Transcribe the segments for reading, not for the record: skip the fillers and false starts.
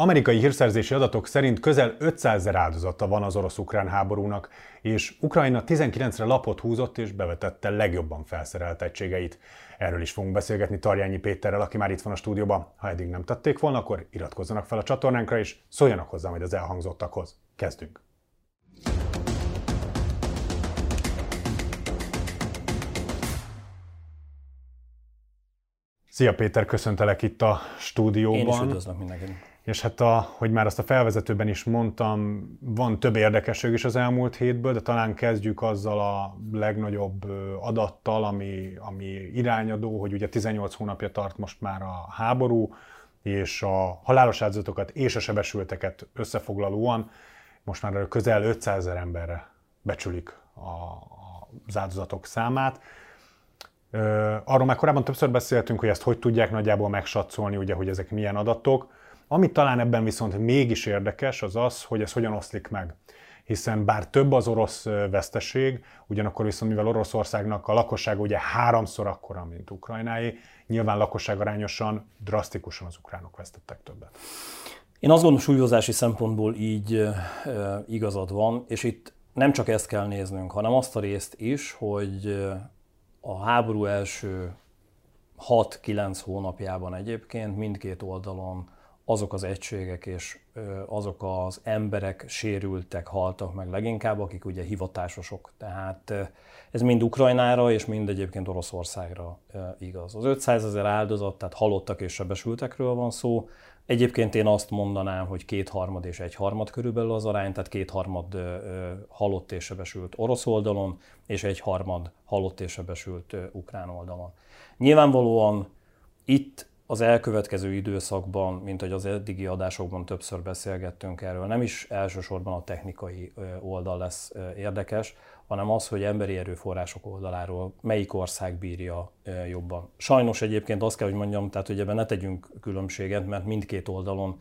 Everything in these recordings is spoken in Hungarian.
Amerikai hírszerzési adatok szerint közel 500 000 áldozata van az orosz-ukrán háborúnak, és Ukrajna 19-re lapot húzott és bevetette legjobban felszerelt egységeit. Erről is fogunk beszélgetni Tarjányi Péterrel, aki már itt van a stúdióban. Ha eddig nem tették volna, akkor iratkozzanak fel a csatornánkra és szóljanak hozzá majd az elhangzottakhoz. Kezdünk! Szia Péter, köszöntelek itt a stúdióban. Én is üdvözlök mindenkit. És hát, hogy már azt a felvezetőben is mondtam, van több érdekesség is az elmúlt hétből, de talán kezdjük azzal a legnagyobb adattal, ami irányadó, hogy ugye 18 hónapja tart most már a háború, és a halálos áldozatokat és a sebesülteket összefoglalóan most már közel 500 000 emberre becsülik az áldozatok számát. Arról már korábban többször beszéltünk, hogy ezt hogy tudják nagyjából megsatszolni, ugye, hogy ezek milyen adatok. Ami talán ebben viszont mégis érdekes, az az, hogy ez hogyan oszlik meg. Hiszen bár több az orosz veszteség, ugyanakkor viszont mivel Oroszországnak a lakossága ugye 3-szor akkora, mint Ukrajnáé, nyilván lakosságarányosan, drasztikusan az ukránok vesztettek többet. Én azt gondolom, súlyozási szempontból így igazad van, és itt nem csak ezt kell néznünk, hanem azt a részt is, hogy a háború első 6-9 hónapjában egyébként mindkét oldalon azok az egységek és azok az emberek sérültek, haltak meg leginkább, akik ugye hivatásosok. Tehát ez mind Ukrajnára és mind egyébként Oroszországra igaz. Az 500 000 áldozat, tehát halottak és sebesültekről van szó. Egyébként én azt mondanám, hogy 2/3 és 1/3 körülbelül az arány, tehát 2/3 halott és sebesült orosz oldalon, és 1/3 halott és sebesült ukrán oldalon. Nyilvánvalóan itt az elkövetkező időszakban, mint hogy az eddigi adásokban többször beszélgettünk erről, nem is elsősorban a technikai oldal lesz érdekes, hanem az, hogy emberi erőforrások oldaláról melyik ország bírja jobban. Sajnos egyébként azt kell, hogy mondjam, tehát hogy ebben ne tegyünk különbséget, mert mindkét oldalon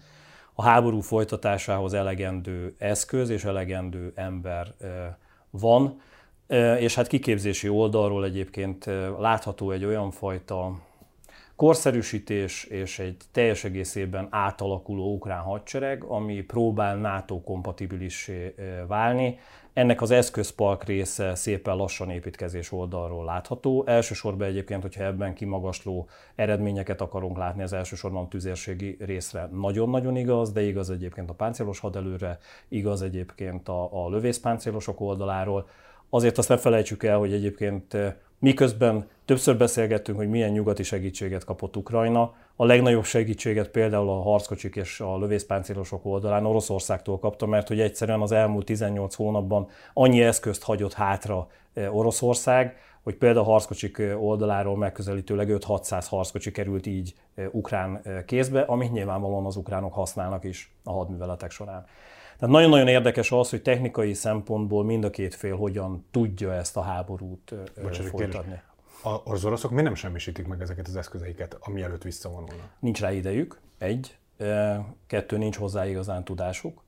a háború folytatásához elegendő eszköz és elegendő ember van, és hát kiképzési oldalról egyébként látható egy olyan fajta korszerűsítés és egy teljes egészében átalakuló ukrán hadsereg, ami próbál NATO-kompatibilissé válni. Ennek az eszközpark része szépen lassan építkezés oldalról látható. Elsősorban egyébként, hogyha ebben kimagasló eredményeket akarunk látni, az elsősorban a tüzérségi részre nagyon-nagyon igaz, de igaz egyébként a páncélos hadelőre, igaz egyébként a lövészpáncélosok oldaláról. Azért azt ne felejtsük el, hogy egyébként miközben többször beszélgettünk, hogy milyen nyugati segítséget kapott Ukrajna. A legnagyobb segítséget például a harckocsik és a lövészpáncélosok oldalán Oroszországtól kapta, mert hogy egyszerűen az elmúlt 18 hónapban annyi eszközt hagyott hátra Oroszország, hogy például a harckocsik oldaláról megközelítőleg 5-600 harckocsi került így ukrán kézbe, amit nyilvánvalóan az ukránok használnak is a hadműveletek során. Tehát nagyon-nagyon érdekes az, hogy technikai szempontból mind a két fél hogyan tudja ezt a háborút folytatni. Az oroszok miért nem semmisítik meg ezeket az eszközeiket, ami előtt visszavonulnak? Nincs rá idejük, kettő, nincs hozzá igazán tudásuk.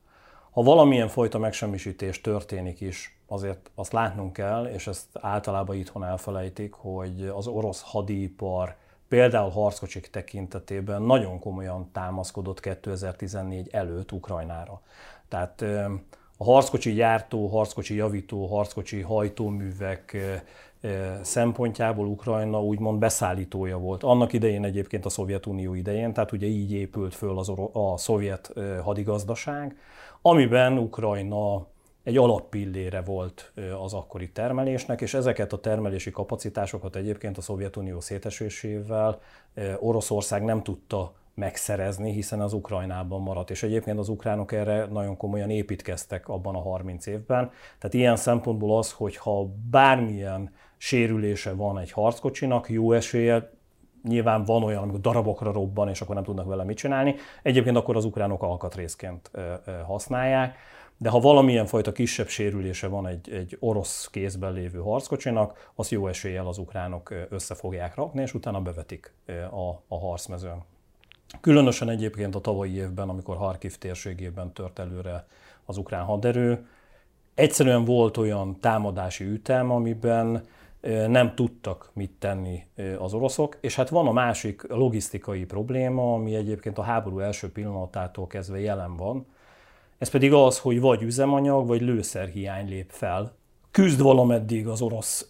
Ha valamilyen fajta megsemmisítés történik is, azért azt látnunk kell, és ezt általában itthon elfelejtik, hogy az orosz hadipar például harckocsik tekintetében nagyon komolyan támaszkodott 2014 előtt Ukrajnára. Tehát a harckocsi gyártó, harckocsi javító, harckocsi hajtóművek szempontjából Ukrajna úgymond beszállítója volt. Annak idején egyébként a Szovjetunió idején, tehát ugye így épült föl a szovjet hadigazdaság, amiben Ukrajna egy alappillére volt az akkori termelésnek, és ezeket a termelési kapacitásokat egyébként a Szovjetunió szétesésével Oroszország nem tudta megszerezni, hiszen az Ukrajnában maradt. És egyébként az ukránok erre nagyon komolyan építkeztek abban a 30 évben. Tehát ilyen szempontból az, hogyha bármilyen sérülése van egy harckocsinak, jó esélye, nyilván van olyan, amikor darabokra robban, és akkor nem tudnak vele mit csinálni. Egyébként akkor az ukránok alkatrészként használják. De ha valamilyen fajta kisebb sérülése van egy orosz kézben lévő harckocsinak, azt jó eséllyel az ukránok össze fogják rakni, és utána bevetik a harcmezőn. Különösen egyébként a tavalyi évben, amikor Harkiv térségében tört előre az ukrán haderő, egyszerűen volt olyan támadási ütem, amiben nem tudtak mit tenni az oroszok, és hát van a másik logisztikai probléma, ami egyébként a háború első pillanatától kezdve jelen van, ez pedig az, hogy vagy üzemanyag, vagy lőszerhiány lép fel. Küzd valameddig az orosz,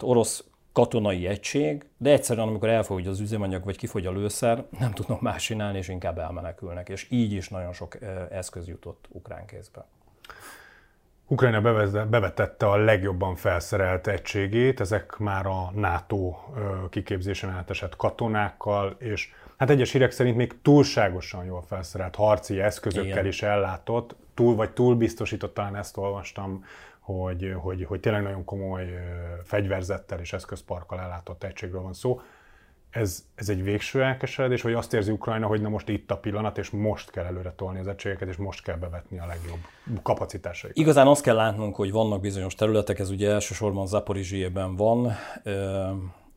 orosz katonai egység, de egyszerűen amikor elfogy az üzemanyag, vagy kifogy a lőszer, nem tudnak más csinálni, és inkább elmenekülnek, és így is nagyon sok eszköz jutott ukrán kézbe. Ukrajna bevetette a legjobban felszerelt egységét, ezek már a NATO kiképzésen átesett katonákkal, és hát egyes hírek szerint még túlságosan jól felszerelt harci eszközökkel Igen. is ellátott, túl biztosított, talán ezt olvastam, hogy tényleg nagyon komoly fegyverzettel és eszközparkkal ellátott egységről van szó. Ez egy végső elkeseredés, vagy azt érzi Ukrajna, hogy na most itt a pillanat, és most kell előre tolni az egységeket, és most kell bevetni a legjobb kapacitásaikat? Igazán azt kell látnunk, hogy vannak bizonyos területek, ez ugye elsősorban Zaporizsiében van.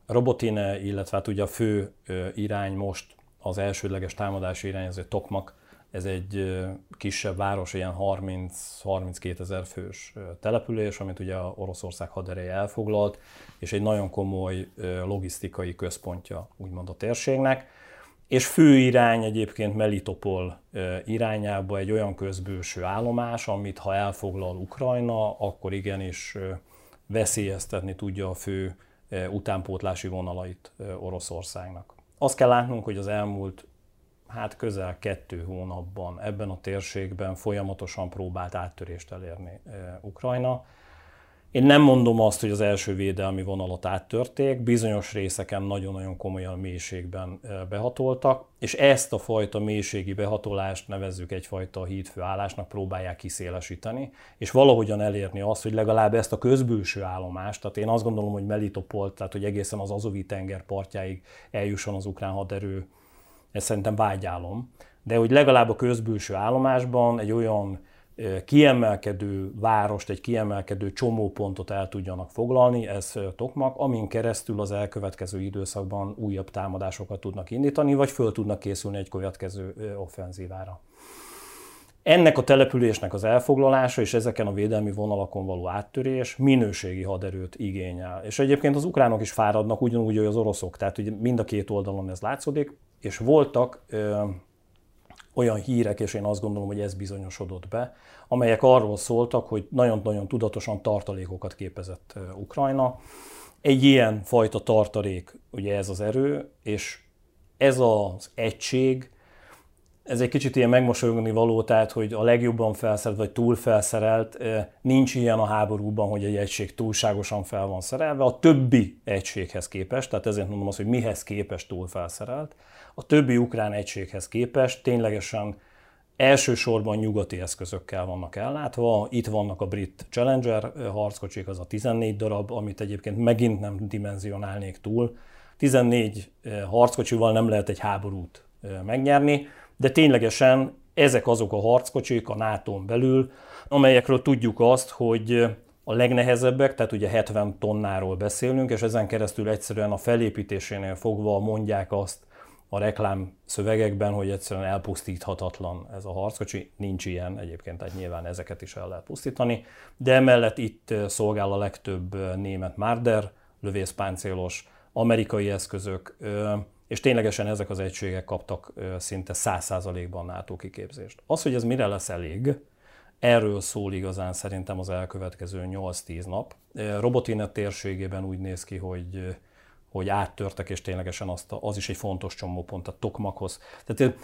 Robotyne, illetve hát ugye a fő irány most, az elsődleges támadási irány, ez a Tokmak, ez egy kisebb város, ilyen 30-32 ezer fős település, amit ugye Oroszország hadereje elfoglalt, és egy nagyon komoly logisztikai központja úgymond a térségnek. És fő irány egyébként Melitopol irányába egy olyan közbőső állomás, amit ha elfoglal Ukrajna, akkor igenis veszélyeztetni tudja a fő utánpótlási vonalait Oroszországnak. Azt kell látnunk, hogy az elmúlt közel 2 hónapban ebben a térségben folyamatosan próbált áttörést elérni Ukrajna. Én nem mondom azt, hogy az első védelmi vonalat áttörték, bizonyos részeken nagyon-nagyon komolyan mélységben behatoltak, és ezt a fajta mélységi behatolást nevezzük egyfajta hídfőállásnak, próbálják kiszélesíteni, és valahogyan elérni azt, hogy legalább ezt a közbülső állomást, tehát én azt gondolom, hogy Melitopol, tehát hogy egészen az Azovi-tenger partjáig eljusson az ukrán haderő, ez szerintem vágyálom, de hogy legalább a közbülső állomásban egy olyan kiemelkedő várost, egy kiemelkedő csomópontot el tudjanak foglalni, ez Tokmak, amin keresztül az elkövetkező időszakban újabb támadásokat tudnak indítani, vagy föl tudnak készülni egy következő offenzívára. Ennek a településnek az elfoglalása és ezeken a védelmi vonalakon való áttörés minőségi haderőt igényel. És egyébként az ukránok is fáradnak, ugyanúgy, hogy az oroszok, tehát ugye mind a két oldalon ez látszódik, és voltak olyan hírek, és én azt gondolom, hogy ez bizonyosodott be, amelyek arról szóltak, hogy nagyon-nagyon tudatosan tartalékokat képezett Ukrajna. Egy ilyen fajta tartalék, ugye ez az erő, és ez az egység, ez egy kicsit ilyen megmosolyogni való, tehát hogy a legjobban felszerelt vagy túl felszerelt, nincs ilyen a háborúban, hogy egy egység túlságosan fel van szerelve, a többi egységhez képest, tehát ezért mondom azt, hogy mihez képest túl felszerelt, a többi ukrán egységhez képest ténylegesen elsősorban nyugati eszközökkel vannak ellátva, itt vannak a brit Challenger harckocsik, az a 14 darab, amit egyébként megint nem dimenzionálnék túl, 14 harckocsival nem lehet egy háborút megnyerni, de ténylegesen ezek azok a harckocsik a NATO-n belül, amelyekről tudjuk azt, hogy a legnehezebbek, tehát ugye 70 tonnáról beszélünk, és ezen keresztül egyszerűen a felépítésénél fogva mondják azt a reklám szövegekben, hogy egyszerűen elpusztíthatatlan ez a harckocsi. Nincs ilyen egyébként, tehát nyilván ezeket is el lehet pusztítani, de emellett itt szolgál a legtöbb német Marder, lövészpáncélos, amerikai eszközök, és ténylegesen ezek az egységek kaptak szinte 100%-ban NATO kiképzést. Az, hogy ez mire lesz elég, erről szól igazán szerintem az elkövetkező 8-10 nap. Robotyne térségében úgy néz ki, hogy áttörtek, és ténylegesen az is egy fontos csomópont, a Tokmakhoz. Tehát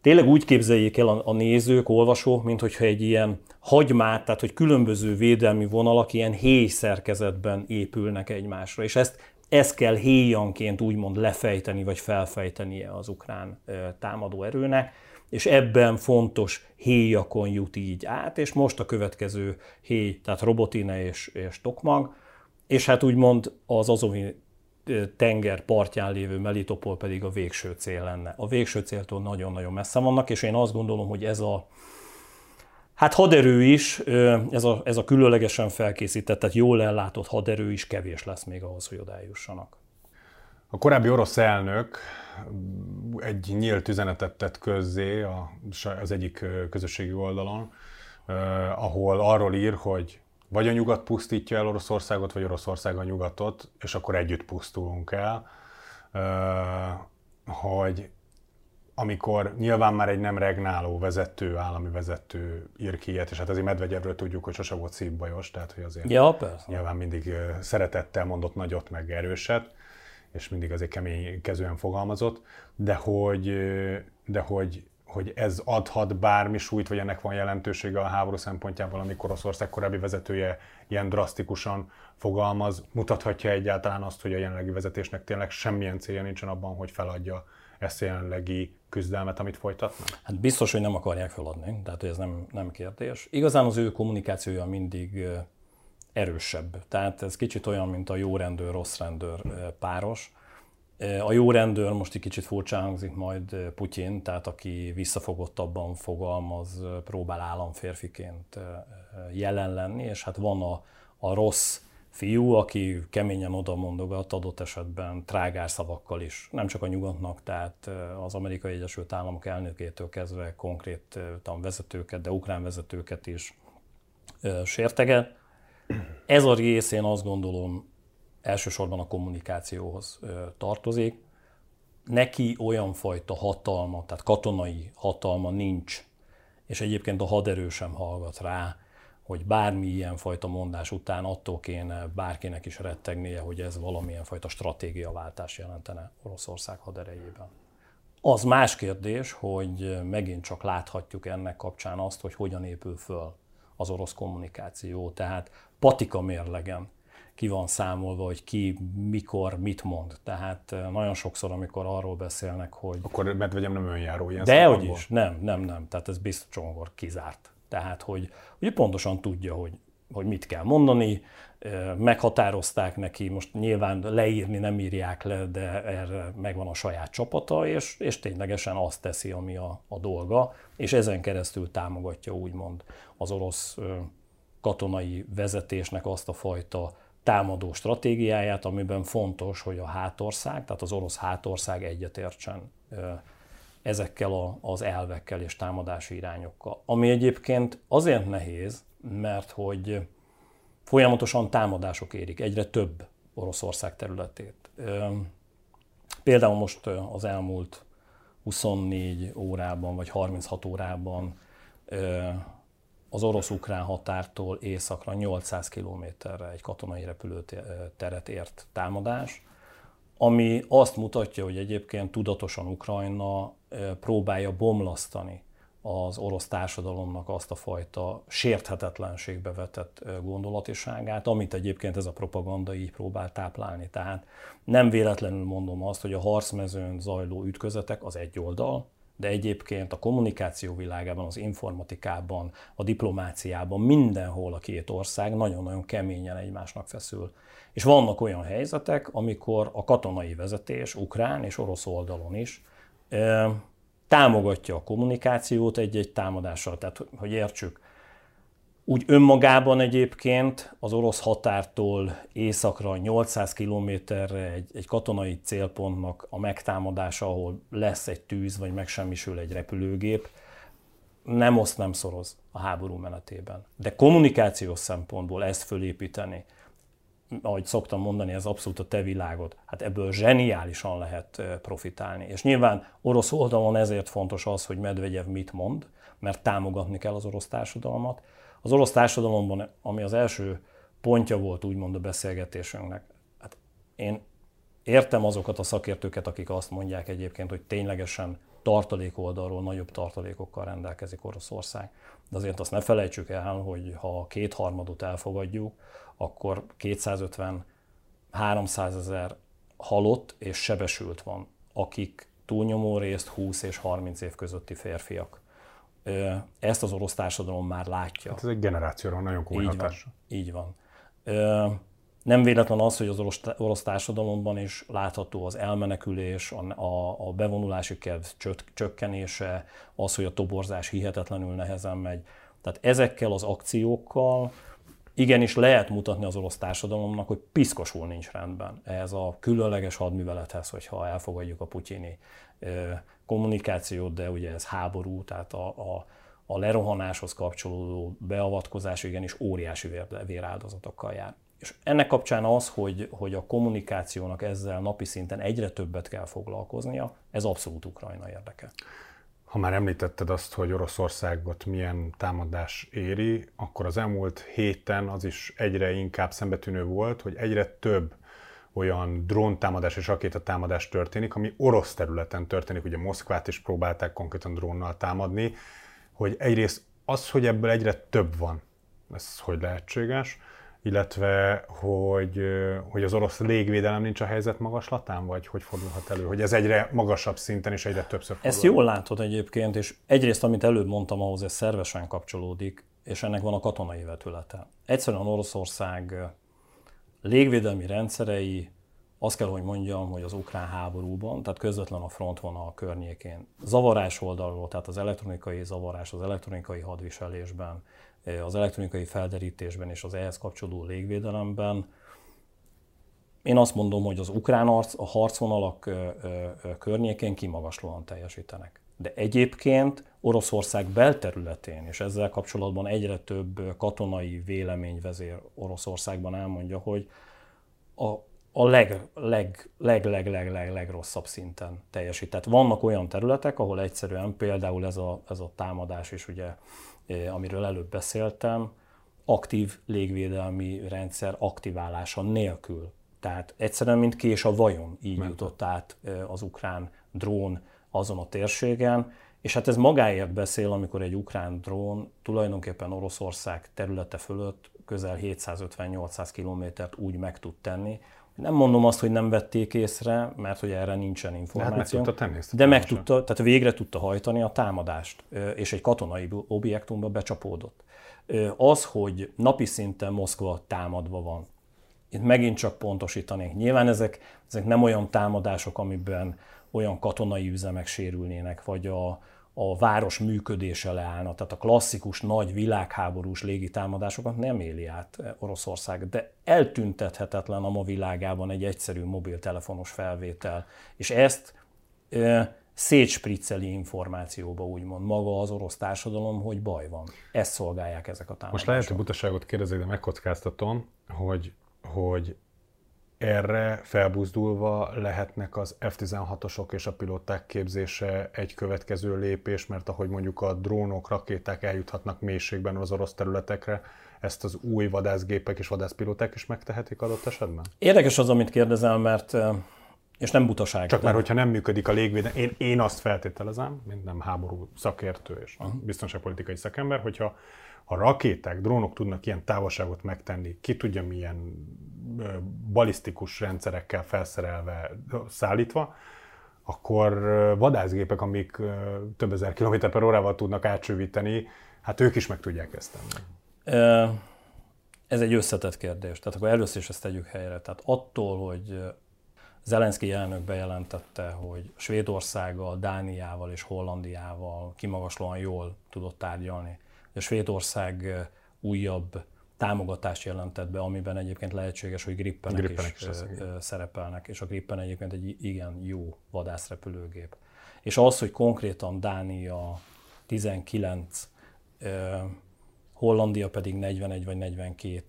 tényleg úgy képzeljék el a nézők, olvasók, mintha egy ilyen hagymát, tehát hogy különböző védelmi vonalak ilyen héj szerkezetben épülnek egymásra, és ezt kell héjanként úgymond lefejteni, vagy felfejtenie az ukrán támadó erőnek, és ebben fontos héjakon jut így át, és most a következő héj, tehát Robotyne és Tokmak, és hát úgymond az Azovi-tenger partján lévő Melitopol pedig a végső cél lenne. A végső céltól nagyon-nagyon messze vannak, és én azt gondolom, hogy ez a haderő is, ez a különlegesen felkészített, tehát jól ellátott haderő is kevés lesz még ahhoz, hogy odájussanak. A korábbi orosz elnök egy nyílt üzenetet tett közzé az egyik közösségi oldalon, ahol arról ír, hogy Vagy a nyugat pusztítja el Oroszországot, vagy Oroszország a nyugatot, és akkor együtt pusztulunk el, hogy amikor nyilván már egy nem regnáló vezető, állami vezető ír ki ilyet, és hát azért Medvegyevről tudjuk, hogy sose volt szívbajos, tehát hogy azért ja, nyilván mindig szeretettel mondott nagyot, meg erőset, és mindig azért keménykezően fogalmazott, de hogy ez adhat bármi súlyt, vagy ennek van jelentősége a háború szempontjából, amikor Oroszország korábbi vezetője ilyen drasztikusan fogalmaz, mutathatja egyáltalán azt, hogy a jelenlegi vezetésnek tényleg semmilyen célja nincsen abban, hogy feladja ezt a jelenlegi küzdelmet, amit folytatnak? Hát biztos, hogy nem akarják feladni, tehát ez nem kérdés. Igazán az ő kommunikációja mindig erősebb, tehát ez kicsit olyan, mint a jó rendőr, rossz rendőr páros. A jó rendőr most egy kicsit furcsán hangzik majd Putyin, tehát aki visszafogottabban fogalmaz, próbál államférfiként jelen lenni, és hát van a rossz fiú, aki keményen odamondogat, adott esetben trágár szavakkal is, nem csak a nyugatnak, tehát az Amerikai Egyesült Államok elnökétől kezdve konkrétan vezetőket, de ukrán vezetőket is sérteget. Ez a rész, én azt gondolom, elsősorban a kommunikációhoz tartozik. Neki olyan fajta hatalma, tehát katonai hatalma nincs, és egyébként a haderő sem hallgat rá, hogy bármi ilyen fajta mondás után attól kéne bárkinek is rettegnie, hogy ez valamilyen fajta stratégiaváltás jelentene Oroszország haderejében. Az más kérdés, hogy megint csak láthatjuk ennek kapcsán azt, hogy hogyan épül föl az orosz kommunikáció, tehát patika mérlegen ki van számolva, hogy ki, mikor, mit mond. Tehát nagyon sokszor, amikor arról beszélnek, hogy... Akkor Medvegyev nem önjáró ilyen szempontból? Dehogyis, nem. Tehát ez biztos Csongor kizárt. Tehát, hogy pontosan tudja, hogy mit kell mondani, meghatározták neki, most nyilván leírni nem írják le, de erre megvan a saját csapata, és ténylegesen azt teszi, ami a dolga, és ezen keresztül támogatja úgymond az orosz katonai vezetésnek azt a fajta támadó stratégiáját, amiben fontos, hogy a hátország, tehát az orosz hátország egyetértsen ezekkel az elvekkel és támadási irányokkal. Ami egyébként azért nehéz, mert hogy folyamatosan támadások érik egyre több Oroszország területét. Például most az elmúlt 24 órában vagy 36 órában az orosz-ukrán határtól északra 800 kilométerre egy katonai repülőteret ért támadás, ami azt mutatja, hogy egyébként tudatosan Ukrajna próbálja bomlasztani az orosz társadalomnak azt a fajta sérthetetlenségbe vetett gondolatiságát, amit egyébként ez a propaganda így próbál táplálni. Tehát nem véletlenül mondom azt, hogy a harcmezőn zajló ütközetek az egy oldal, de egyébként a kommunikáció világában, az informatikában, a diplomáciában mindenhol a két ország nagyon-nagyon keményen egymásnak feszül. És vannak olyan helyzetek, amikor a katonai vezetés ukrán és orosz oldalon is támogatja a kommunikációt egy-egy támadással. Tehát, hogy értsük, úgy önmagában egyébként az orosz határtól északra 800 kilométerre egy katonai célpontnak a megtámadása, ahol lesz egy tűz, vagy megsemmisül egy repülőgép, nem oszt, nem szoroz a háború menetében. De kommunikációs szempontból ezt fölépíteni, ahogy szoktam mondani, ez abszolút a te világod, hát ebből zseniálisan lehet profitálni. És nyilván orosz oldalon ezért fontos az, hogy Medvegyev mit mond, mert támogatni kell az orosz társadalmat. Az orosz társadalomban, ami az első pontja volt úgymond a beszélgetésünknek, hát én értem azokat a szakértőket, akik azt mondják egyébként, hogy ténylegesen tartalék oldalról nagyobb tartalékokkal rendelkezik Oroszország. De azért azt ne felejtsük el, hogy ha kétharmadot elfogadjuk, akkor 250-300 ezer halott és sebesült van, akik túlnyomó részt 20 és 30 év közötti férfiak. Ezt az orosz társadalom már látja. Hát ez egy generációra nagyon komoly hatás. Így van. Nem véletlen az, hogy az orosz társadalomban is látható az elmenekülés, a bevonulási kedv csökkenése, az, hogy a toborzás hihetetlenül nehezen megy. Tehát ezekkel az akciókkal igenis lehet mutatni az orosz társadalomnak, hogy piszkosul nincs rendben ehhez a különleges hadművelethez, hogyha elfogadjuk a putyini kommunikációt, de ugye ez háború, tehát a a lerohanáshoz kapcsolódó beavatkozás igenis óriási véráldozatokkal jár. És ennek kapcsán az, hogy a kommunikációnak ezzel napi szinten egyre többet kell foglalkoznia, ez abszolút Ukrajna érdeke. Ha már említetted azt, hogy Oroszországot milyen támadás éri, akkor az elmúlt héten az is egyre inkább szembetűnő volt, hogy egyre több olyan dróntámadás és rakétatámadás történik, ami orosz területen történik, ugye Moszkvát is próbálták konkrétan drónnal támadni, hogy egyrészt az, hogy ebből egyre több van, ez hogy lehetséges, illetve hogy az orosz légvédelem nincs a helyzet magaslatán, vagy hogy fordulhat elő, hogy ez egyre magasabb szinten és egyre többször fordul. Ezt jól látod egyébként, és egyrészt, amit előbb mondtam, ahhoz ez szervesen kapcsolódik, és ennek van a katonai vetülete. Egyszerűen Oroszország légvédelmi rendszerei, azt kell, hogy mondjam, hogy az ukrán háborúban, tehát közvetlen a frontvonal környékén, zavarás oldalról, tehát az elektronikai zavarás, az elektronikai hadviselésben, az elektronikai felderítésben és az ehhez kapcsolódó légvédelemben. Én azt mondom, hogy az ukrán a harcvonalak környékén kimagaslóan teljesítenek. De egyébként Oroszország belterületén, és ezzel kapcsolatban egyre több katonai véleményvezér Oroszországban elmondja, hogy a legrosszabb szinten teljesít. Tehát vannak olyan területek, ahol egyszerűen például ez a támadás is, ugye, amiről előbb beszéltem, aktív légvédelmi rendszer aktiválása nélkül. Tehát egyszerűen, mint kés a vajon, így jutott át az ukrán drón azon a térségen, és hát ez magáért beszél, amikor egy ukrán drón tulajdonképpen Oroszország területe fölött közel 750-800 kilométert úgy meg tud tenni. Nem mondom azt, hogy nem vették észre, mert hogy erre nincsen információ, tehát végre tudta hajtani a támadást, és egy katonai objektumba becsapódott. Az, hogy napi szinten Moszkva támadva van, itt megint csak pontosítanék. Nyilván ezek nem olyan támadások, amiben olyan katonai üzemek sérülnének, vagy a város működése leállna, tehát a klasszikus nagy világháborús légitámadásokat nem éli át Oroszország, de eltüntethetetlen a ma világában egy egyszerű mobiltelefonos felvétel, és ezt szétspricceli információba, úgymond maga az orosz társadalom, hogy baj van. Ezt szolgálják ezek a támadások. Most lehet, hogy butaságot kérdezik, de megkockáztatom, hogy erre felbuzdulva lehetnek az F-16-osok és a pilóták képzése egy következő lépés, mert ahogy mondjuk a drónok, rakéták eljuthatnak mélységben az orosz területekre, ezt az új vadászgépek és vadászpilóták is megtehetik adott esetben? Érdekes az, amit kérdezel, mert, és nem butaság. Csak már hogyha nem működik a légvédelem, én azt feltételezem, mint nem háború szakértő és biztonságpolitikai szakember, hogyha a rakéták, drónok tudnak ilyen távolságot megtenni, ki tudja milyen balisztikus rendszerekkel felszerelve, szállítva, akkor vadászgépek, amik több ezer kilométer per órával tudnak átsövíteni, hát ők is meg tudják ezt tenni. Ez egy összetett kérdés, tehát akkor először is ezt tegyük helyre. Tehát attól, hogy Zelenszkij elnök bejelentette, hogy Svédországgal, Dániával és Hollandiával kimagaslóan jól tudott tárgyalni, a Svédország újabb támogatást jelentett be, amiben egyébként lehetséges, hogy Gripenek is szerepelnek, és a Gripen egyébként egy igen jó vadászrepülőgép. És az, hogy konkrétan Dánia 19, Hollandia pedig 41 vagy 42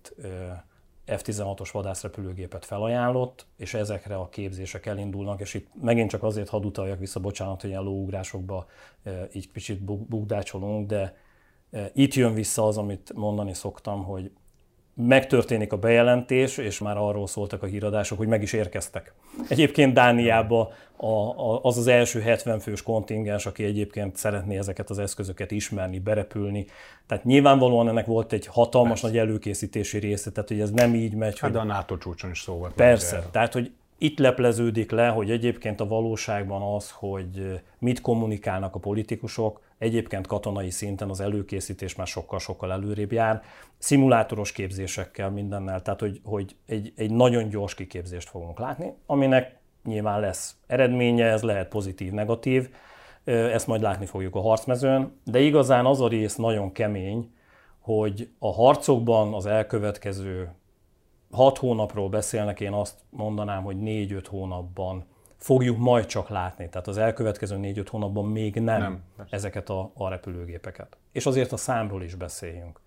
F-16-os vadászrepülőgépet felajánlott, és ezekre a képzések elindulnak, és itt megint csak azért hadd utaljak vissza, bocsánat, hogy ilyen lóugrásokba így kicsit bukdácsolunk, de itt jön vissza az, amit mondani szoktam, hogy megtörténik a bejelentés, és már arról szóltak a híradások, hogy meg is érkeztek. Egyébként Dániában az az első 70 fős kontingens, aki egyébként szeretné ezeket az eszközöket ismerni, berepülni. Tehát nyilvánvalóan ennek volt egy hatalmas nagy előkészítési része, tehát hogy ez nem így megy. Hát de a NATO csúcson is szó volt. Persze, tehát hogy itt lepleződik le, hogy egyébként a valóságban az, hogy mit kommunikálnak a politikusok, egyébként katonai szinten az előkészítés már sokkal-sokkal előrébb jár, szimulátoros képzésekkel, mindennel, tehát hogy egy nagyon gyors kiképzést fogunk látni, aminek nyilván lesz eredménye, ez lehet pozitív, negatív, ezt majd látni fogjuk a harcmezőn, de igazán az a rész nagyon kemény, hogy a harcokban az elkövetkező 6 hónapról beszélnek, én azt mondanám, hogy 4-5 hónapban fogjuk majd csak látni. Tehát az elkövetkező 4-5 hónapban még nem ezeket a repülőgépeket. És azért a számról is beszéljünk.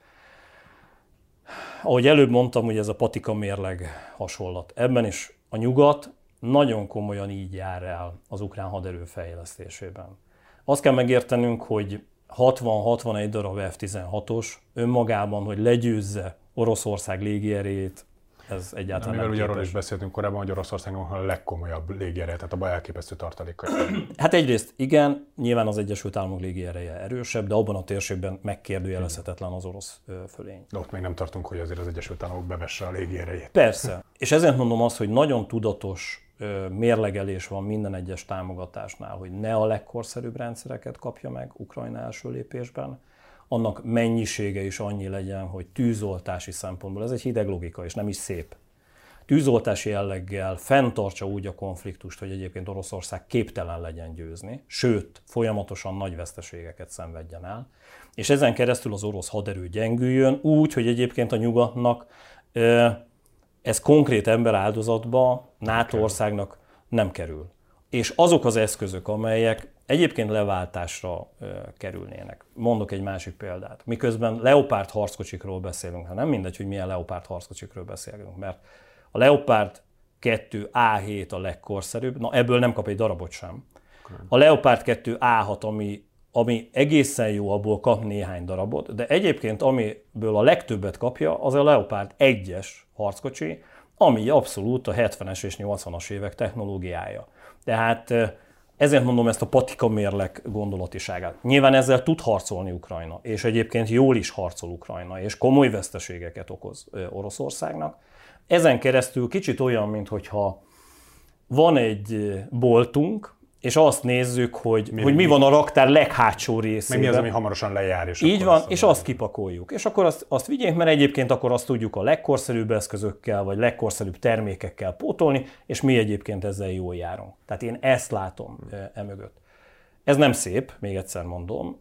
Ahogy előbb mondtam, hogy ez a patika mérleg hasonlat. Ebben is a nyugat nagyon komolyan így jár el az ukrán haderő fejlesztésében. Azt kell megértenünk, hogy 60-61 darab F-16-os önmagában, hogy legyőzze Oroszország légierejét, ez egyáltalán nem képes. Arról is beszéltünk korábban, hogy Oroszországon a legkomolyabb légiereje, tehát abban elképesztő tartalékai. Hát egyrészt igen, nyilván az Egyesült Államok légiereje erősebb, de abban a térségben megkérdőjelezhetetlen az orosz fölény. De ott még nem tartunk, hogy azért az Egyesült Államok bevesse a légierejét. Persze. És ezért mondom azt, hogy nagyon tudatos mérlegelés van minden egyes támogatásnál, hogy ne a legkorszerűbb rendszereket kapja meg Ukrajna első lépésben, annak mennyisége is annyi legyen, hogy tűzoltási szempontból, ez egy hideg logika, és nem is szép, tűzoltási jelleggel fenntartsa úgy a konfliktust, hogy egyébként Oroszország képtelen legyen győzni, sőt, folyamatosan nagy veszteségeket szenvedjen el, és ezen keresztül az orosz haderő gyengüljön úgy, hogy egyébként a nyugatnak ez konkrét emberáldozatba NATO országnak nem kerül. És azok az eszközök, amelyek egyébként leváltásra kerülnének. Mondok egy másik példát. Miközben Leopard harckocsikról beszélünk, hát nem mindegy, hogy milyen Leopard harckocsikról beszélünk, mert a Leopard 2 A7 a legkorszerűbb, na ebből nem kap egy darabot sem. A Leopard 2 A6, ami egészen jó, abból kap néhány darabot, de egyébként amiből a legtöbbet kapja, az a Leopard 1-es harckocsi, ami abszolút a 70-es és 80-as évek technológiája. Tehát ezért mondom ezt a patika mérleg gondolatiságát. Nyilván ezzel tud harcolni Ukrajna, és egyébként jól is harcol Ukrajna, és komoly veszteségeket okoz Oroszországnak. Ezen keresztül kicsit olyan, mintha van egy boltunk, és azt nézzük, hogy mi van a raktár leghátsó részében. Mi az, ami hamarosan lejár. És így van, és azt kipakoljuk. És akkor azt vigyék, mert egyébként akkor azt tudjuk a legkorszerűbb eszközökkel, vagy legkorszerűbb termékekkel pótolni, és mi egyébként ezzel jól járunk. Tehát én ezt látom emögött. Ez nem szép, még egyszer mondom.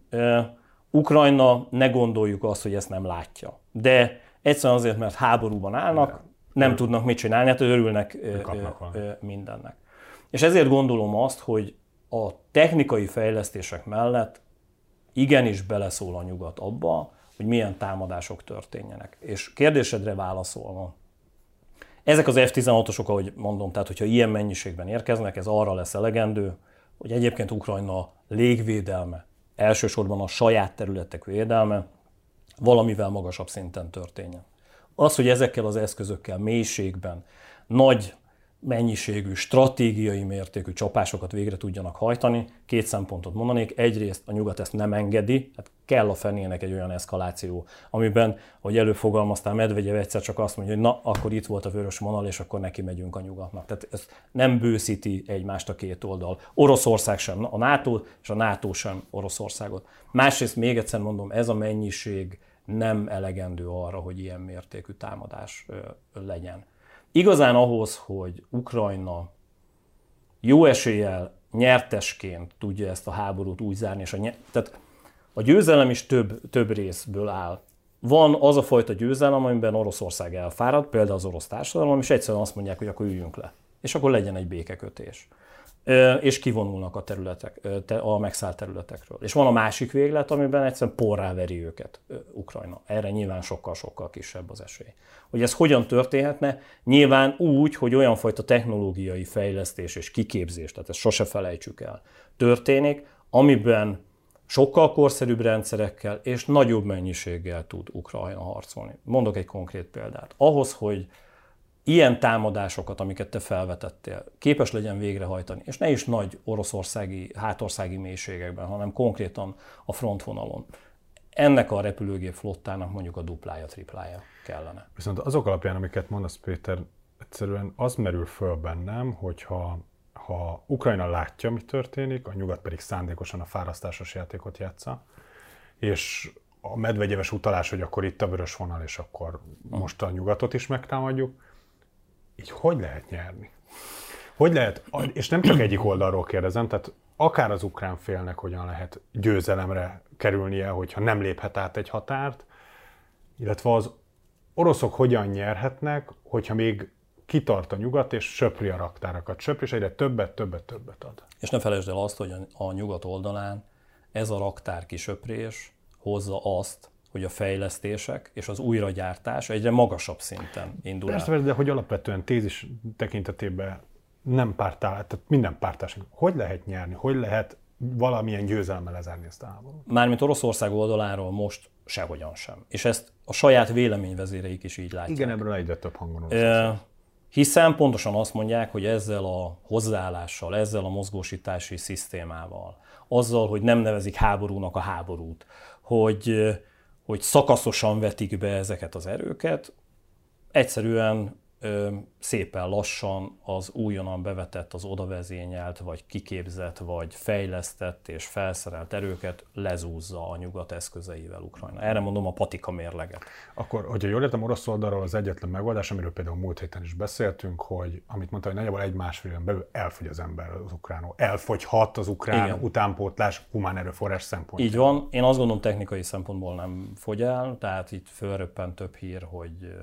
Ukrajna, ne gondoljuk azt, hogy ezt nem látja. De egyszerűen azért, mert háborúban állnak, nem tudnak mit csinálni, hát örülnek mindennek. És ezért gondolom azt, hogy a technikai fejlesztések mellett igenis beleszól a nyugat abba, hogy milyen támadások történjenek. És kérdésedre válaszolva, ezek az F-16-osok, ahogy mondom, tehát hogyha ilyen mennyiségben érkeznek, ez arra lesz elegendő, hogy egyébként Ukrajna légvédelme, elsősorban a saját területek védelme valamivel magasabb szinten történjen. Az, hogy ezekkel az eszközökkel mélységben nagy mennyiségű, stratégiai mértékű csapásokat végre tudjanak hajtani. Két szempontot mondanék. Egyrészt a nyugat ezt nem engedi, hát kell a fenének egy olyan eszkaláció, amiben, ahogy előbb fogalmaztál, Medvegyev egyszer csak azt mondja, hogy na, akkor itt volt a vörös vonal, és akkor neki megyünk a nyugatnak. Tehát ez nem bőszíti egymást a két oldal. Oroszország sem, a NATO és a NATO sem Oroszországot. Másrészt még egyszer mondom, ez a mennyiség nem elegendő arra, hogy ilyen mértékű támadás legyen. Igazán ahhoz, hogy Ukrajna jó eséllyel, nyertesként tudja ezt a háborút úgy zárni, és tehát a győzelem is több részből áll. Van az a fajta győzelem, amiben Oroszország elfárad, például az orosz társadalom, és egyszerűen azt mondják, hogy akkor üljünk le, és akkor legyen egy békekötés. És kivonulnak a megszállt területekről. És van a másik véglet, amiben egyszerűen porrá veri őket Ukrajna. Erre nyilván sokkal-sokkal kisebb az esély. Hogy ez hogyan történhetne? Nyilván úgy, hogy olyan fajta technológiai fejlesztés és kiképzés, tehát ezt sose felejtsük el, történik, amiben sokkal korszerűbb rendszerekkel és nagyobb mennyiséggel tud Ukrajna harcolni. Mondok egy konkrét példát. Ahhoz, hogy ilyen támadásokat, amiket te felvetettél, képes legyen végrehajtani, és ne is nagy oroszországi, hátországi mélységekben, hanem konkrétan a frontvonalon. Ennek a repülőgép flottának mondjuk a duplája, triplája kellene. Viszont azok alapján, amiket mondasz, Péter, egyszerűen az merül föl bennem, hogyha Ukrajna látja, mi történik, a nyugat pedig szándékosan a fárasztásos játékot játsza, és a medvegyeves utalás, hogy akkor itt a vörös vonal, és akkor most a nyugatot is megtámadjuk, így hogy lehet nyerni? Hogy lehet, és nem csak egyik oldalról kérdezem, tehát akár az ukrán félnek hogyan lehet győzelemre kerülnie, hogyha nem léphet át egy határt, illetve az oroszok hogyan nyerhetnek, hogyha még kitart a nyugat, és söpri a raktárakat, és egyre többet ad. És ne felejtsd el azt, hogy a nyugat oldalán ez a raktár kisöprés hozza azt, hogy a fejlesztések és az újragyártás egyre magasabb szinten indul el. Persze, de hogy alapvetően tézis tekintetében nem pártá, tehát minden pártásunk, hogy lehet nyerni, hogy lehet valamilyen győzelemmel lezárni ezt a háborút? Mármint Oroszország oldaláról most sehogyan sem. És ezt a saját véleményvezéreik is így látják. Igen, ebből egyre több hangon osztoznak. Hiszen pontosan azt mondják, hogy ezzel a hozzáállással, ezzel a mozgósítási szisztémával, azzal, hogy nem nevezik háborúnak a háborút, hogy szakaszosan vetik be ezeket az erőket, egyszerűen szépen lassan az újonnan bevetett, az odavezényelt, vagy kiképzett, vagy fejlesztett és felszerelt erőket lezúzza a nyugat eszközeivel Ukrajna. Erre mondom a patika mérleget. Akkor, hogyha jól értem, orosz oldalról az egyetlen megoldás, amiről például múlt héten is beszéltünk, hogy amit mondta, hogy nagyjából egy-másfél éven belül elfogy az ember az ukránul. Elfogyhat az ukrán igen. Utánpótlás humán erőforrás szempontjából. Így van. Én azt gondolom, technikai szempontból nem fogy el, tehát itt fölröppen több hír, hogy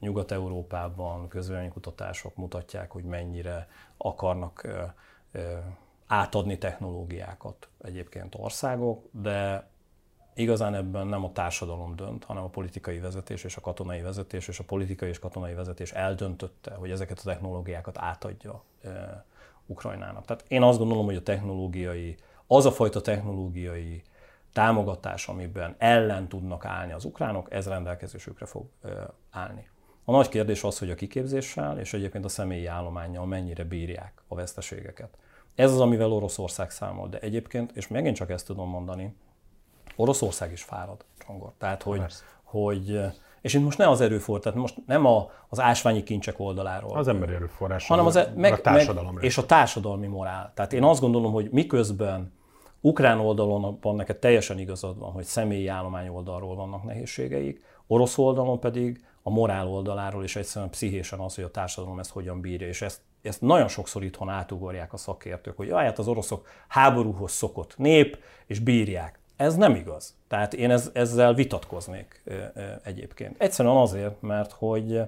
Nyugat-Európában közvéleménykutatások mutatják, hogy mennyire akarnak átadni technológiákat egyébként országok, de igazán ebben nem a társadalom dönt, hanem a politikai vezetés és a katonai vezetés, és a politikai és katonai vezetés eldöntötte, hogy ezeket a technológiákat átadja Ukrajnának. Tehát én azt gondolom, hogy az a fajta technológiai támogatás, amiben ellen tudnak állni az ukránok, ez rendelkezésükre fog állni. A nagy kérdés az, hogy a kiképzéssel és egyébként a személyi állománnyal mennyire bírják a veszteségeket. Ez az, amivel Oroszország számol, de egyébként, és megint csak ezt tudom mondani, Oroszország is fárad, Csongor. Tehát, hogy és itt most ne az erőforrás, tehát most nem az ásványi kincsek oldaláról. Az emberi erőforrás, hanem a társadalom. És a társadalmi morál. Tehát én azt gondolom, hogy miközben ukrán oldalon van neked teljesen igazad van, hogy személyi állomány oldalról vannak nehézségeik, orosz oldalon pedig a morál oldaláról, és egyszerűen pszichésen az, hogy a társadalom ezt hogyan bírja, és ezt nagyon sokszor itthon átugorják a szakértők, hogy jaj, hát az oroszok háborúhoz szokott nép, és bírják. Ez nem igaz. Tehát én ezzel vitatkoznék egyébként. Egyszerűen azért, mert hogy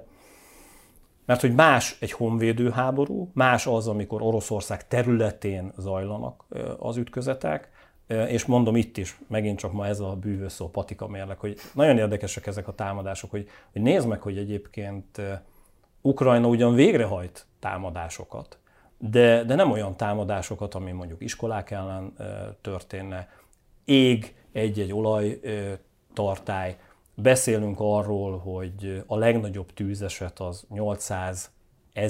más egy honvédő háború, más az, amikor Oroszország területén zajlanak az ütközetek, és mondom itt is, megint csak ma ez a bűvös szó, patika mérleg, hogy nagyon érdekesek ezek a támadások, hogy nézd meg, hogy egyébként Ukrajna ugyan végrehajt támadásokat, de nem olyan támadásokat, ami mondjuk iskolák ellen történne, ég egy-egy olajtartály. Beszélünk arról, hogy a legnagyobb tűzeset az 800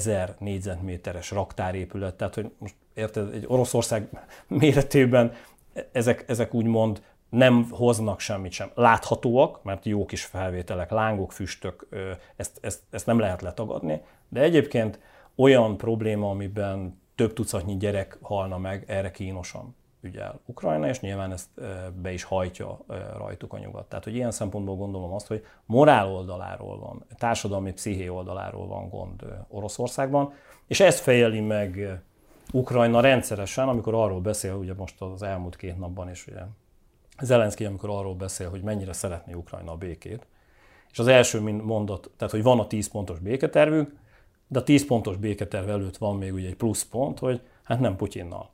000 négyzetméteres raktárépület. Tehát, hogy most érted, egy Oroszország méretében ezek úgymond nem hoznak semmit sem. Láthatóak, mert jó kis felvételek, lángok, füstök, ezt nem lehet letagadni. De egyébként olyan probléma, amiben több tucatnyi gyerek halna meg, erre kínosan ügyel Ukrajna, és nyilván ezt be is hajtja rajtuk a nyugat. Tehát, hogy ilyen szempontból gondolom azt, hogy morál oldaláról van, társadalmi psziché oldaláról van gond Oroszországban, és ezt fejeli meg Ukrajna rendszeresen, amikor arról beszél, ugye most az elmúlt két napban is, ugye Zelenszkij, amikor arról beszél, hogy mennyire szeretné Ukrajna a békét, és az első mondat, tehát, hogy van a 10 pontos béketervük, de a 10 pontos béketerv előtt van még ugye egy pluszpont, hogy hát nem Putyinnal.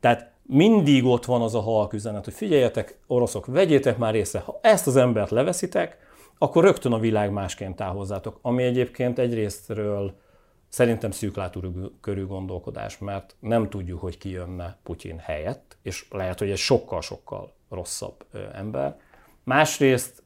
Tehát mindig ott van az a halk üzenet, hogy figyeljetek, oroszok, vegyétek már észre, ha ezt az embert leveszitek, akkor rögtön a világ másként áll hozzátok, ami egyébként egyrésztről szerintem szűklátórkörű gondolkodás, mert nem tudjuk, hogy ki jönne Putyin helyett, és lehet, hogy egy sokkal-sokkal rosszabb ember. Másrészt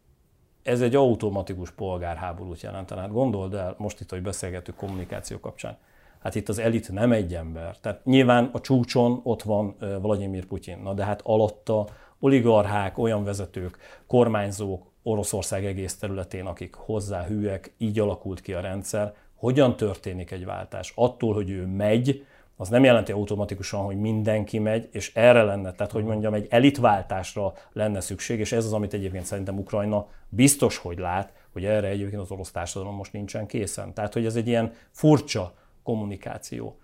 ez egy automatikus polgárháborút jelentene. Hát gondold el, most itt, hogy beszélgetünk kommunikáció kapcsán, hát itt az elit nem egy ember. Tehát nyilván a csúcson ott van Vladimir Putyin, na de hát alatta oligarchák, olyan vezetők, kormányzók Oroszország egész területén, akik hozzá hűek, így alakult ki a rendszer. Hogyan történik egy váltás? Attól, hogy ő megy, az nem jelenti automatikusan, hogy mindenki megy, és erre lenne, tehát hogy mondjam, egy elitváltásra lenne szükség, és ez az, amit egyébként szerintem Ukrajna biztos, hogy lát, hogy erre egyébként az orosz társadalom most nincsen készen. Tehát, hogy ez egy ilyen furcsa kommunikáció.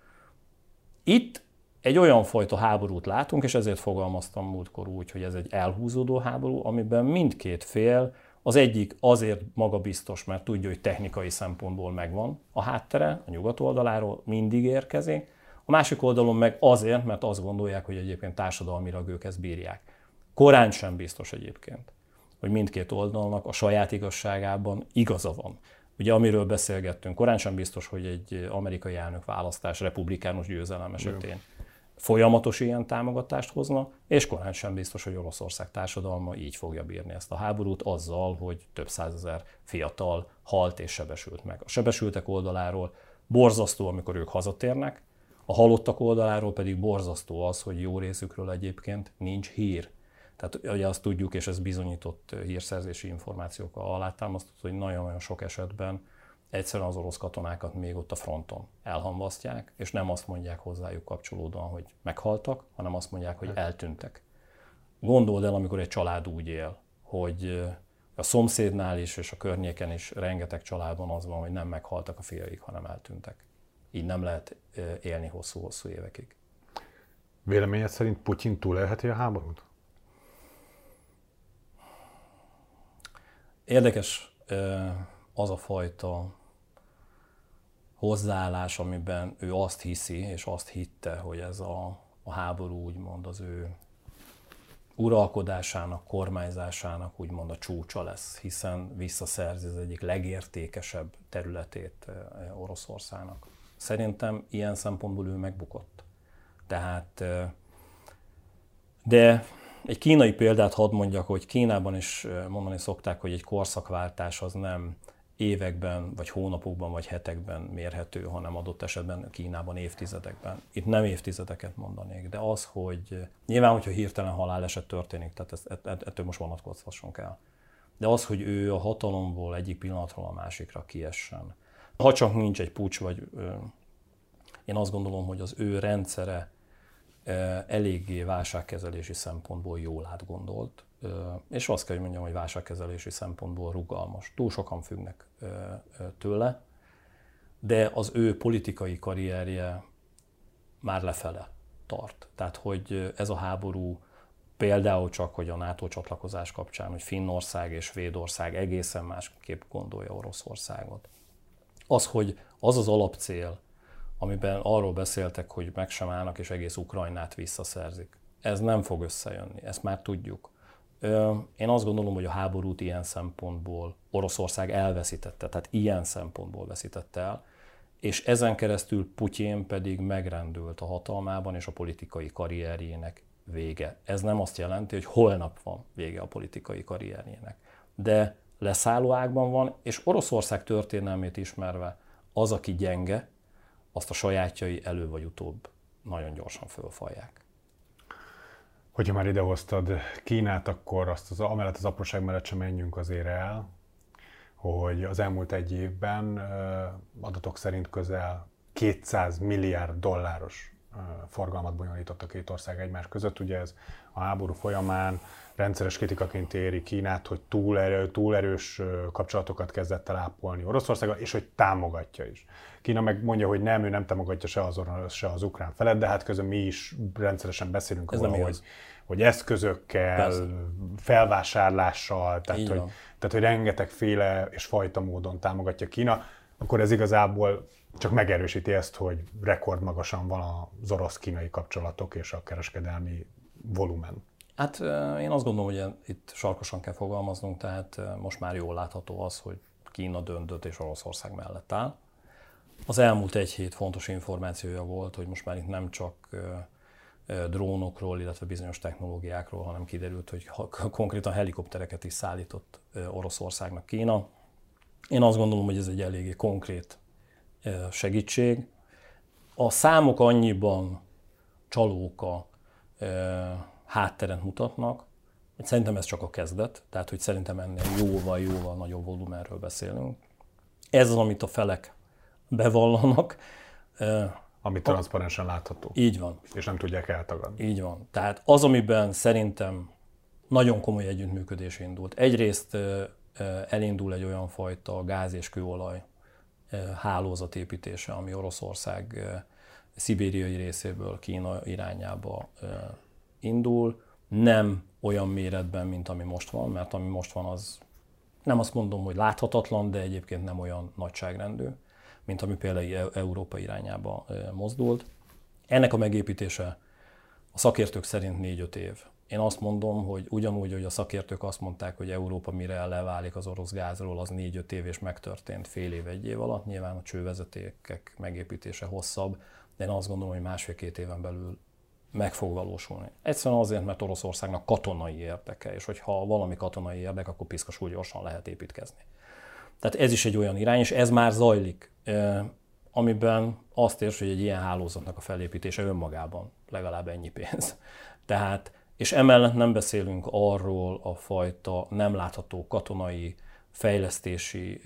Itt egy olyan fajta háborút látunk, és ezért fogalmaztam múltkor úgy, hogy ez egy elhúzódó háború, amiben mindkét fél Az egyik azért magabiztos, mert tudja, hogy technikai szempontból megvan a háttere, a nyugat oldaláról mindig érkezik. A másik oldalon meg azért, mert azt gondolják, hogy egyébként társadalmilag ők ezt bírják. Korán sem biztos egyébként, hogy mindkét oldalnak a saját igazságában igaza van. Ugye amiről beszélgettünk, korán sem biztos, hogy egy amerikai elnökválasztás republikánus győzelem esetén folyamatos ilyen támogatást hozna, és korán sem biztos, hogy Oroszország társadalma így fogja bírni ezt a háborút azzal, hogy több százezer fiatal halt és sebesült meg. A sebesültek oldaláról borzasztó, amikor ők hazatérnek, a halottak oldaláról pedig borzasztó az, hogy jó részükről egyébként nincs hír. Tehát ugye azt tudjuk, és ez bizonyított hírszerzési információkkal alátámasztott, hogy nagyon-nagyon sok esetben egyszerűen az orosz katonákat még ott a fronton elhamvasztják, és nem azt mondják hozzájuk kapcsolódóan, hogy meghaltak, hanem azt mondják, hogy eltűntek. Gondold el, amikor egy család úgy él, hogy a szomszédnál is és a környéken is rengeteg családban az van, hogy nem meghaltak a fiaik, hanem eltűntek. Így nem lehet élni hosszú-hosszú évekig. Véleményed szerint Putyin túlélheti a háborút? Érdekes az a fajta hozzáállás, amiben ő azt hiszi, és azt hitte, hogy ez a háború úgymond az ő uralkodásának, kormányzásának úgymond a csúcsa lesz, hiszen visszaszerzi az egyik legértékesebb területét Oroszországnak. Szerintem ilyen szempontból ő megbukott. Tehát, de egy kínai példát hadd mondjak, hogy Kínában is mondani szokták, hogy egy korszakváltás az nem években, vagy hónapokban, vagy hetekben mérhető, hanem adott esetben Kínában évtizedekben. Itt nem évtizedeket mondanék, de az, hogy nyilván, hogyha hirtelen haláleset történik, tehát ettől most vonatkozhassunk el. De az, hogy ő a hatalomból egyik pillanatról a másikra kiessen. Ha csak nincs egy puccs, vagy én azt gondolom, hogy az ő rendszere eléggé válságkezelési szempontból jól átgondolt, és azt kell, hogy mondjam, hogy válságkezelési szempontból rugalmas. Túl sokan függnek tőle, de az ő politikai karrierje már lefele tart. Tehát, hogy ez a háború például csak, hogy a NATO csatlakozás kapcsán, hogy Finnország és Svédország egészen másképp gondolja Oroszországot. Az, hogy az az alapcél, amiben arról beszéltek, hogy meg sem állnak és egész Ukrajnát visszaszerzik. Ez nem fog összejönni, ezt már tudjuk. Én azt gondolom, hogy a háborút ilyen szempontból Oroszország elveszítette, tehát ilyen szempontból veszítette el, és ezen keresztül Putyin pedig megrendült a hatalmában, és a politikai karrierjének vége. Ez nem azt jelenti, hogy holnap van vége a politikai karrierjének, de leszálló ágban van, és Oroszország történelmét ismerve az, aki gyenge, azt a sajátjai elő vagy utóbb nagyon gyorsan fölfalják. Hogyha már idehoztad Kínát, akkor azt amellett az apróság mellett sem menjünk azért el, hogy az elmúlt egy évben adatok szerint közel 200 milliárd dolláros forgalmat bonyolított a két ország egymás között. Ugye ez a háború folyamán rendszeres kritikaként éri Kínát, hogy túl erős kapcsolatokat kezdett el ápolni Oroszországgal, és hogy támogatja is. Kína meg mondja, hogy nem, ő nem támogatja se az orosz, se az ukrán felet, de hát közben mi is rendszeresen beszélünk róla, hogy eszközökkel, persze, felvásárlással, tehát hogy rengetegféle és fajta módon támogatja Kína, akkor ez igazából csak megerősíti ezt, hogy rekordmagasan van az orosz-kínai kapcsolatok és a kereskedelmi volumen. Hát én azt gondolom, hogy itt sarkosan kell fogalmaznunk, tehát most már jól látható az, hogy Kína döntött és Oroszország mellett áll. Az elmúlt egy hét fontos információja volt, hogy most már itt nem csak drónokról, illetve bizonyos technológiákról, hanem kiderült, hogy konkrétan helikoptereket is szállított Oroszországnak Kína. Én azt gondolom, hogy ez egy eléggé konkrét segítség. A számok annyiban csalóka hátteret mutatnak, hogy szerintem ez csak a kezdet, tehát hogy szerintem ennél jóval-jóval nagyobb volumenről beszélünk. Ez az, amit a felek bevallanak. Ami transzparensen látható. Így van. És nem tudják eltagadni. Így van. Tehát az, amiben szerintem nagyon komoly együttműködés indult. Egyrészt elindul egy olyan fajta gáz és kőolaj hálózatépítése, ami Oroszország szibériai részéből Kína irányába indul, nem olyan méretben, mint ami most van, mert ami most van, az Nem azt mondom, hogy láthatatlan, de egyébként nem olyan nagyságrendű, mint ami például Európa irányába mozdult. Ennek a megépítése a szakértők szerint 4-5 év. Én azt mondom, hogy ugyanúgy, hogy a szakértők azt mondták, hogy Európa mire leválik az orosz gázról, az 4-5 év és megtörtént fél év, egy év alatt. Nyilván a csővezetékek megépítése hosszabb, de én azt gondolom, hogy másfél-két éven belül meg fog valósulni. Egyszerűen azért, mert Oroszországnak katonai érdeke, és hogyha valami katonai érdek, akkor piszkosul gyorsan lehet építkezni. Tehát ez is egy olyan irány, és ez már zajlik, amiben azt érsz, hogy egy ilyen hálózatnak a felépítése önmagában legalább ennyi pénz. Tehát, és emellett nem beszélünk arról a fajta nem látható katonai, fejlesztési,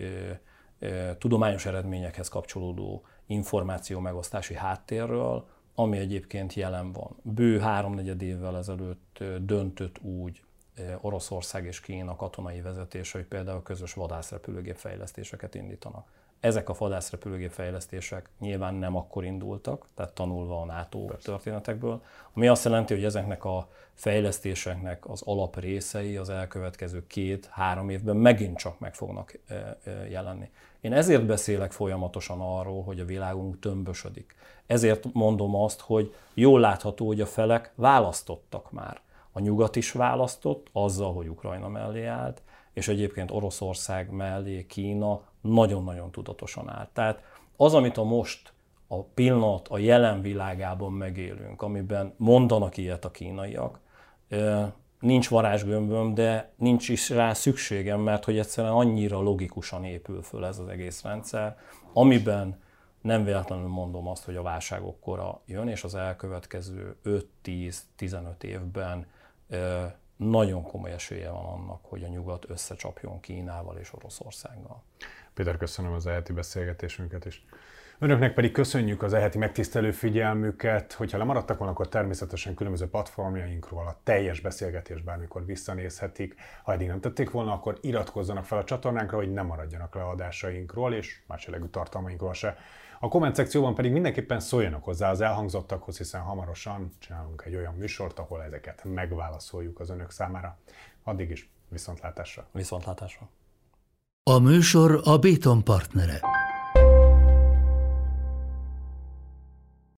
tudományos eredményekhez kapcsolódó információ megosztási háttérről, ami egyébként jelen van. Bő 3-4 évvel ezelőtt döntött úgy Oroszország és Kína katonai vezetése, hogy például közös vadászrepülőgép fejlesztéseket indítanak. Ezek a vadászrepülőgép fejlesztések nyilván nem akkor indultak, tehát tanulva a NATO történetekből, ami azt jelenti, hogy ezeknek a fejlesztéseknek az alaprészei az elkövetkező 2-3 évben megint csak meg fognak jelenni. Én ezért beszélek folyamatosan arról, hogy a világunk tömbösödik. Ezért mondom azt, hogy jól látható, hogy a felek választottak már. A nyugat is választott azzal, hogy Ukrajna mellé állt, és egyébként Oroszország mellé Kína nagyon-nagyon tudatosan állt. Tehát az, amit a most, a pillanat, a jelen világában megélünk, amiben mondanak ilyet a kínaiak, nincs varázsgömböm, de nincs is rá szükségem, mert hogy egyszerűen annyira logikusan épül föl ez az egész rendszer, amiben nem véletlenül mondom azt, hogy a válságok kora jön, és az elkövetkező 5-10-15 évben nagyon komoly esélye van annak, hogy a nyugat összecsapjon Kínával és Oroszországgal. Péter, köszönöm az eheti beszélgetésünket is. Önöknek pedig köszönjük az eheti megtisztelő figyelmüket. Hogyha lemaradtak volna, akkor természetesen különböző platformjainkról a teljes beszélgetést bármikor visszanézhetik. Ha eddig nem tették volna, akkor iratkozzanak fel a csatornánkra, hogy ne maradjanak le adásainkról és más jellegű tartalmainkról se. A komment szekcióban pedig mindenképpen szóljanak hozzá az elhangzottakhoz, hiszen hamarosan csinálunk egy olyan műsort, ahol ezeket megválaszoljuk az önök számára. Addig is viszontlátásra! Viszontlátásra! A műsor a Béton partnere.